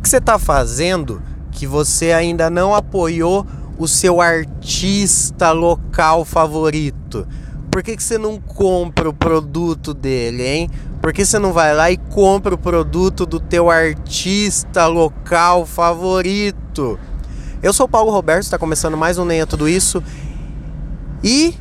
que você está fazendo que você ainda não apoiou o seu artista local favorito? Por que você não compra o produto dele, hein? Por que você não vai lá e compra o produto do teu artista local favorito? Eu sou o Paulo Roberto, está começando mais um Nem Tudo Isso. E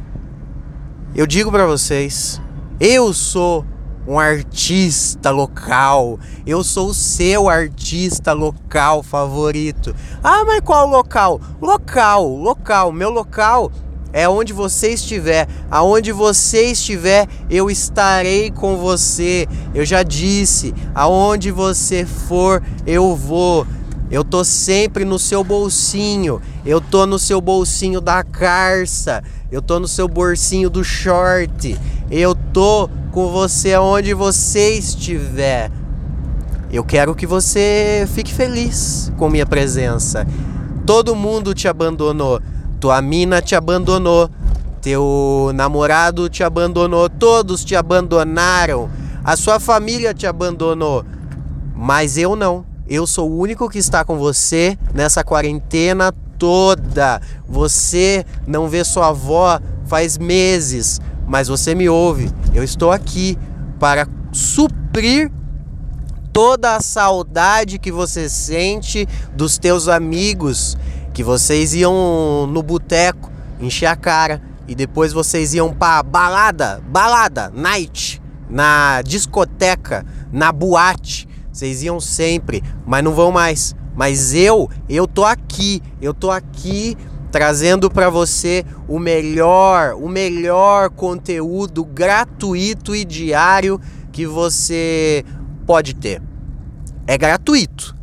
eu digo para vocês, eu sou um artista local. Eu sou o seu artista local favorito. Ah, mas qual local? Local. Meu local é onde você estiver. Aonde você estiver, eu estarei com você. Eu já disse, aonde você for, eu vou. Eu tô sempre no seu bolsinho. Eu tô no seu bolsinho da carça. Eu tô no seu bolsinho do short. Eu tô com você aonde você estiver. Eu quero que você fique feliz com minha presença. Todo mundo te abandonou. Tua mina te abandonou, teu namorado te abandonou, todos te abandonaram, a sua família te abandonou, mas eu não. Eu sou o único que está com você nessa quarentena toda. Você não vê sua avó faz meses, mas você me ouve. Eu estou aqui para suprir toda a saudade que você sente dos teus amigos, que vocês iam no boteco, encher a cara, e depois vocês iam pra balada, night, na discoteca, na boate. Vocês iam sempre, mas não vão mais. Mas eu tô aqui trazendo pra você o melhor conteúdo gratuito e diário que você pode ter. É gratuito.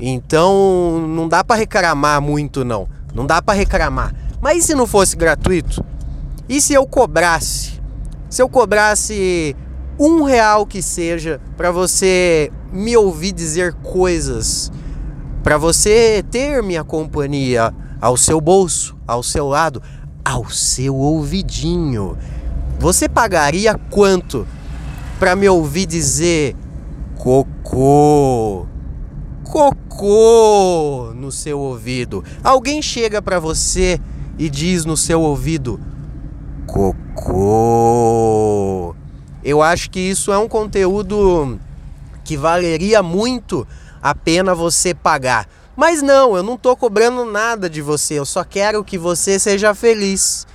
Então, não dá pra reclamar muito, não. Não dá pra reclamar. Mas e se não fosse gratuito? E se eu cobrasse? Se eu cobrasse R$1 que seja pra você me ouvir dizer coisas, pra você ter minha companhia ao seu bolso, ao seu lado, ao seu ouvidinho. Você pagaria quanto pra me ouvir dizer cocô no seu ouvido? Alguém chega pra você e diz no seu ouvido, cocô. Eu acho que isso é um conteúdo que valeria muito a pena você pagar. Mas não, eu não tô cobrando nada de você. Eu só quero que você seja feliz.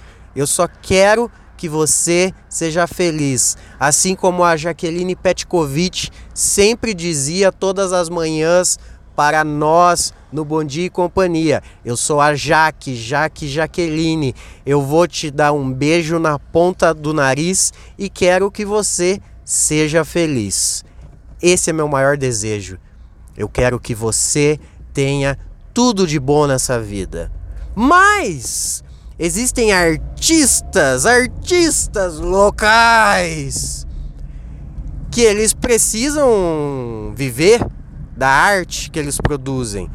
Assim como a Jaqueline Petkovic sempre dizia todas as manhãs para nós no Bom Dia e Companhia. Eu sou a Jaqueline. Eu vou te dar um beijo na ponta do nariz e quero que você seja feliz. Esse é meu maior desejo. Eu quero que você tenha tudo de bom nessa vida. Mas existem artistas locais, que eles precisam viver da arte que eles produzem.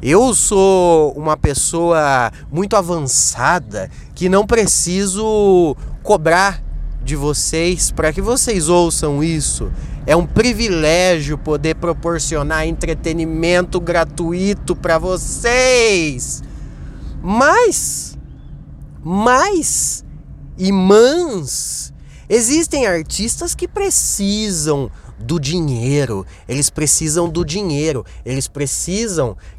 Eu sou uma pessoa muito avançada, que não preciso cobrar de vocês para que vocês ouçam isso. É um privilégio poder proporcionar entretenimento gratuito para vocês. Mas, irmãs, existem artistas que precisam do dinheiro. Eles precisam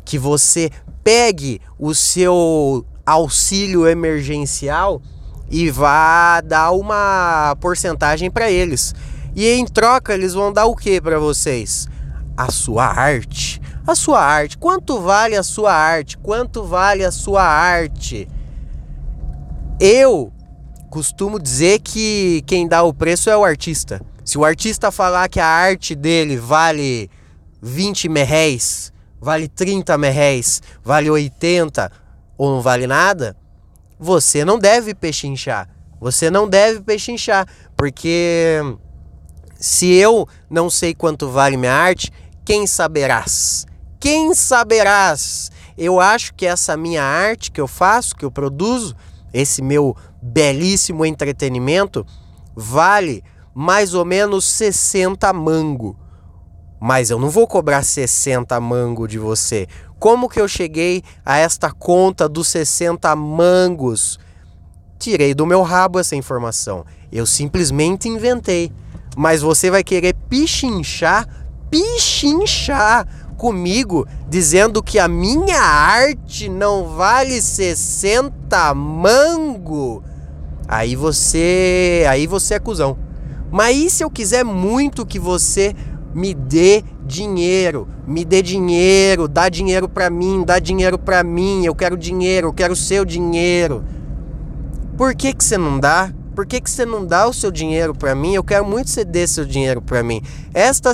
que você pegue o seu auxílio emergencial e vá dar uma porcentagem para eles. E em troca eles vão dar o que para vocês? A sua arte. Quanto vale a sua arte? Eu costumo dizer que quem dá o preço é o artista. Se o artista falar que a arte dele vale 20 merréis, vale 30 merréis, vale 80 ou não vale nada, você não deve pechinchar. Porque se eu não sei quanto vale minha arte, quem saberás? Eu acho que essa minha arte que eu faço, que eu produzo, esse meu belíssimo entretenimento vale mais ou menos 60 mango. mas eu não vou cobrar 60 mango de você. Como que eu cheguei a esta conta dos 60 mangos? Tirei do meu rabo essa informação. Eu simplesmente inventei. Mas você vai querer pichinchar comigo, dizendo que a minha arte não vale 60 mango? Aí você é cuzão. Mas e se eu quiser muito que você me dê dinheiro, dá dinheiro pra mim, eu quero seu dinheiro. Por que que você não dá? Por que que você não dá o seu dinheiro pra mim? Eu quero muito que você dê seu dinheiro pra mim. Esta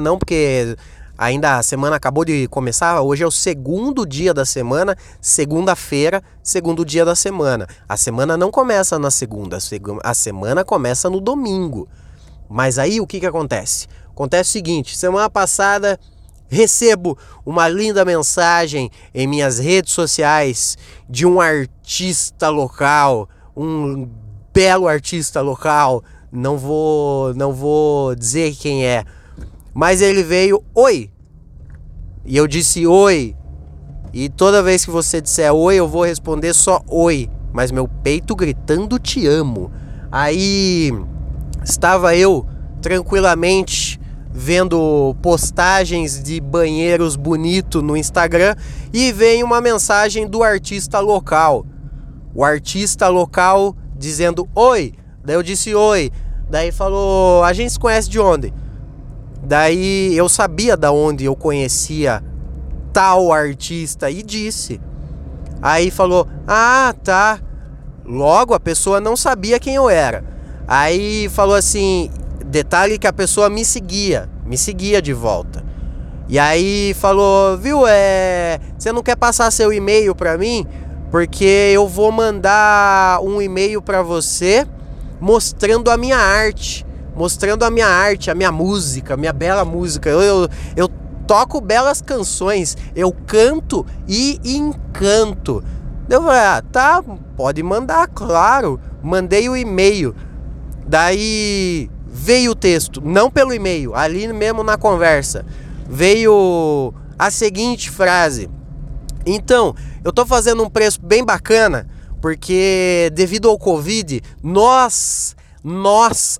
não, porque ainda a semana acabou de começar, hoje é o segundo dia da semana, segunda-feira, segundo dia da semana. A semana não começa na segunda, a semana começa no domingo. Mas aí o que acontece? Acontece o seguinte, semana passada recebo uma linda mensagem em minhas redes sociais de um artista local, um belo artista local, não vou dizer quem é, mas ele veio, oi, e eu disse oi, e toda vez que você disser oi, eu vou responder só oi, mas meu peito gritando te amo. Aí estava eu tranquilamente vendo postagens de banheiros bonitos no Instagram e vem uma mensagem do artista local. O artista local dizendo oi. Daí eu disse oi. Daí falou, a gente se conhece de onde? Daí eu sabia da onde eu conhecia tal artista e disse. Aí falou, ah, tá. Logo a pessoa não sabia quem eu era. Aí falou assim, detalhe que a pessoa me seguia de volta. E aí falou, viu, você não quer passar seu e-mail pra mim? Porque eu vou mandar um e-mail pra você mostrando a minha arte, a minha música, a minha bela música. Eu toco belas canções, eu canto e encanto. Eu falei, ah, tá, pode mandar, claro. Mandei o e-mail. Daí veio o texto, não pelo e-mail, ali mesmo na conversa. Veio a seguinte frase. Então, eu tô fazendo um preço bem bacana, porque devido ao Covid, nós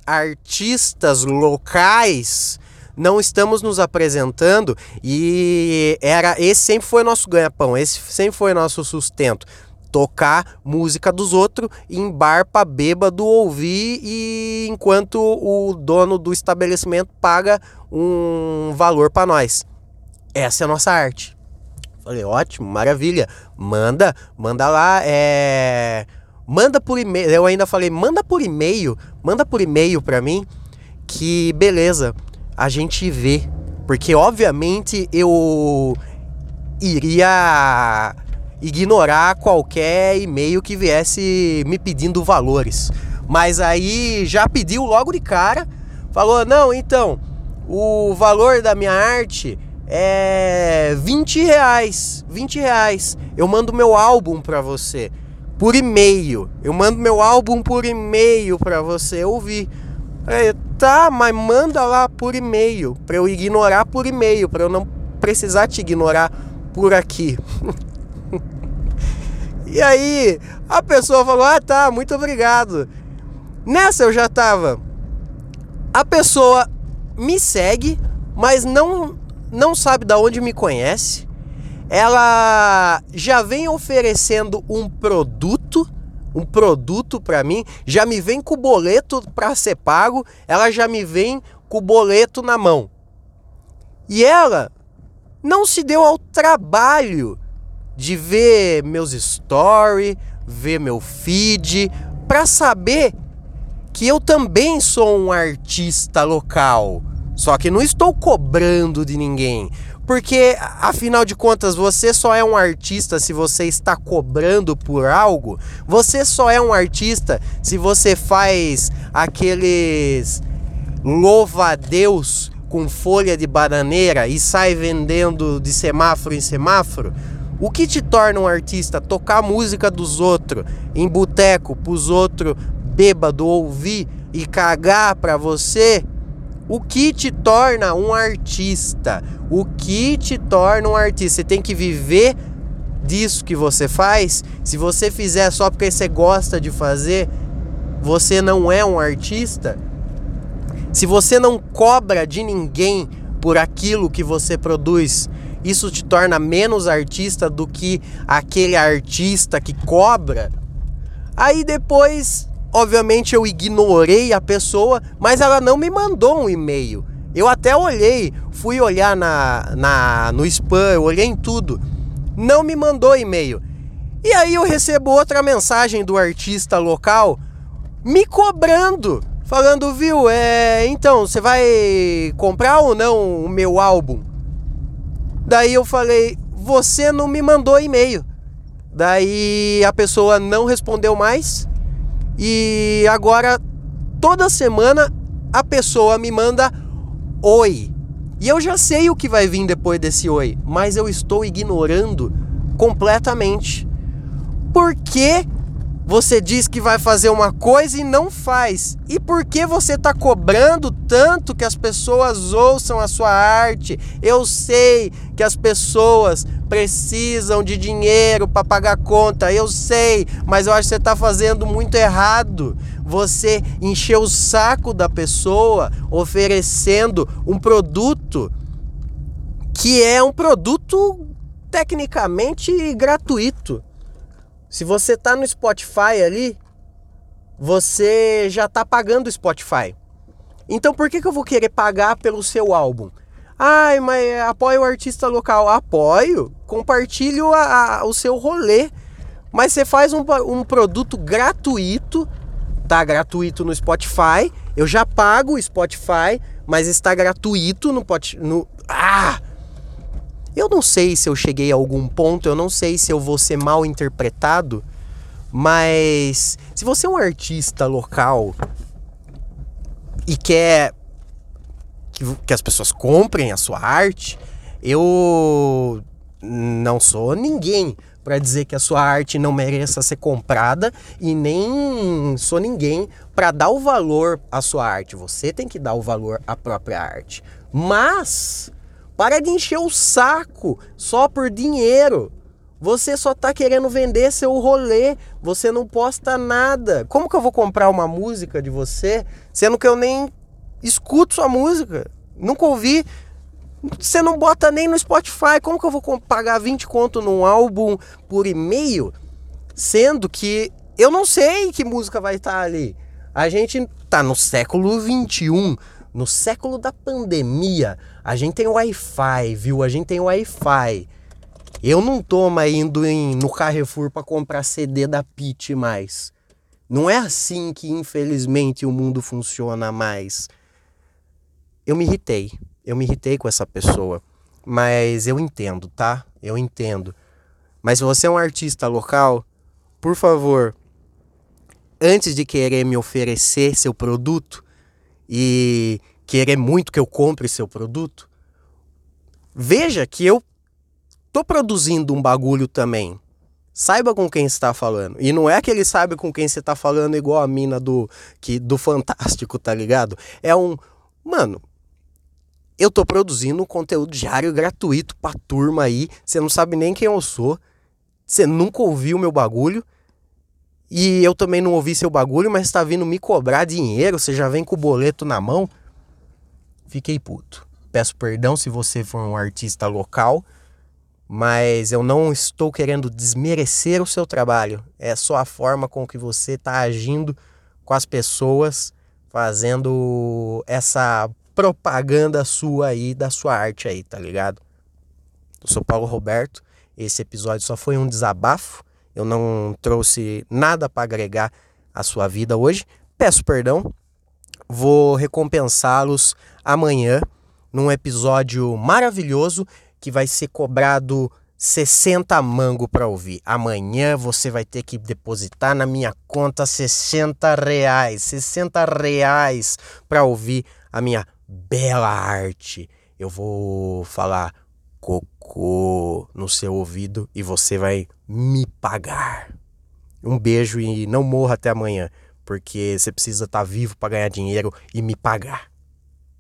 artistas locais não estamos nos apresentando, e esse sempre foi nosso ganha-pão, esse sempre foi nosso sustento. Tocar música dos outros em bar pra bêbado ouvir, e enquanto o dono do estabelecimento paga um valor pra nós. Essa é a nossa arte. Falei, ótimo, maravilha. Manda lá, manda por e-mail. Eu ainda falei, manda por e-mail pra mim, que beleza, a gente vê. Porque obviamente eu iria ignorar qualquer e-mail que viesse me pedindo valores. Mas aí já pediu logo de cara. Falou, não, então, o valor da minha arte é R$20. Eu mando meu álbum pra você por e-mail. Pra você ouvir. Aí, tá, mas manda lá por e-mail. Pra eu ignorar por e-mail. Pra eu não precisar te ignorar por aqui. E aí a pessoa falou, ah tá, muito obrigado. Nessa eu já tava. A pessoa me segue, mas não sabe de onde me conhece. Ela já vem oferecendo um produto pra mim. Já me vem com o boleto pra ser pago. Ela já me vem com o boleto na mão. E ela não se deu ao trabalho de ver meus stories, ver meu feed, para saber que eu também sou um artista local. Só que não estou cobrando de ninguém, porque afinal de contas você só é um artista se você está cobrando por algo. Você só é um artista se você faz aqueles louva-a-Deus com folha de bananeira e sai vendendo de semáforo em semáforo. O que te torna um artista? Tocar a música dos outros em boteco, pros outros bêbado ouvir e cagar pra você? O que te torna um artista? O que te torna um artista? Você tem que viver disso que você faz. Se você fizer só porque você gosta de fazer, você não é um artista. Se você não cobra de ninguém por aquilo que você produz, isso te torna menos artista do que aquele artista que cobra. Aí depois, obviamente, eu ignorei a pessoa, mas ela não me mandou um e-mail. Eu até olhei, fui olhar no spam, eu olhei em tudo. Não me mandou e-mail. E aí eu recebo outra mensagem do artista local me cobrando, falando, viu, então, você vai comprar ou não o meu álbum? Daí eu falei, você não me mandou e-mail. Daí a pessoa não respondeu mais. E agora, toda semana, a pessoa me manda oi. E eu já sei o que vai vir depois desse oi, mas eu estou ignorando completamente. Por que você diz que vai fazer uma coisa e não faz? E por que você está cobrando tanto que as pessoas ouçam a sua arte? Eu sei que as pessoas precisam de dinheiro para pagar a conta, eu sei, mas eu acho que você está fazendo muito errado. Você encheu o saco da pessoa oferecendo um produto que é um produto tecnicamente gratuito. Se você tá no Spotify ali, você já tá pagando o Spotify. Então por que eu vou querer pagar pelo seu álbum? Ai, mas apoio o artista local. Apoio, compartilho o seu rolê. Mas você faz um produto gratuito, tá gratuito no Spotify. Eu já pago o Spotify, mas está gratuito no... Eu não sei se eu cheguei a algum ponto, eu não sei se eu vou ser mal interpretado, mas se você é um artista local e quer que as pessoas comprem a sua arte, eu não sou ninguém para dizer que a sua arte não mereça ser comprada e nem sou ninguém para dar o valor à sua arte. Você tem que dar o valor à própria arte, mas... para de encher o saco só por dinheiro. Você só tá querendo vender seu rolê. Você não posta nada. Como que eu vou comprar uma música de você, sendo que eu nem escuto sua música? Nunca ouvi. Você não bota nem no Spotify. Como que eu vou pagar 20 conto num álbum por e-mail? Sendo que eu não sei que música vai estar ali. A gente tá no século XXI. No século da pandemia, a gente tem Wi-Fi, viu? A gente tem Wi-Fi. Eu não tô mais indo no Carrefour para comprar CD da Pitty mais. Não é assim que, infelizmente, o mundo funciona mais. Eu me irritei com essa pessoa. Mas eu entendo, tá? Eu entendo. Mas se você é um artista local, por favor, antes de querer me oferecer seu produto, e querer muito que eu compre seu produto, veja que eu tô produzindo um bagulho também. Saiba com quem você tá falando. E não é que ele saiba com quem você tá falando igual a mina do Fantástico, tá ligado? Mano, eu tô produzindo um conteúdo diário gratuito pra turma aí. Você não sabe nem quem eu sou. Você nunca ouviu meu bagulho. E eu também não ouvi seu bagulho, mas tá vindo me cobrar dinheiro, você já vem com o boleto na mão. Fiquei puto. Peço perdão se você for um artista local, mas eu não estou querendo desmerecer o seu trabalho. É só a forma com que você tá agindo com as pessoas, fazendo essa propaganda sua aí, da sua arte aí, tá ligado? Eu sou Paulo Roberto, esse episódio só foi um desabafo. Eu não trouxe nada para agregar à sua vida hoje. Peço perdão. Vou recompensá-los amanhã num episódio maravilhoso que vai ser cobrado 60 mango para ouvir. Amanhã você vai ter que depositar na minha conta R$60. R$60 para ouvir a minha bela arte. Eu vou falar cocô no seu ouvido e você vai me pagar. Um beijo e não morra até amanhã, porque você precisa estar vivo para ganhar dinheiro e me pagar.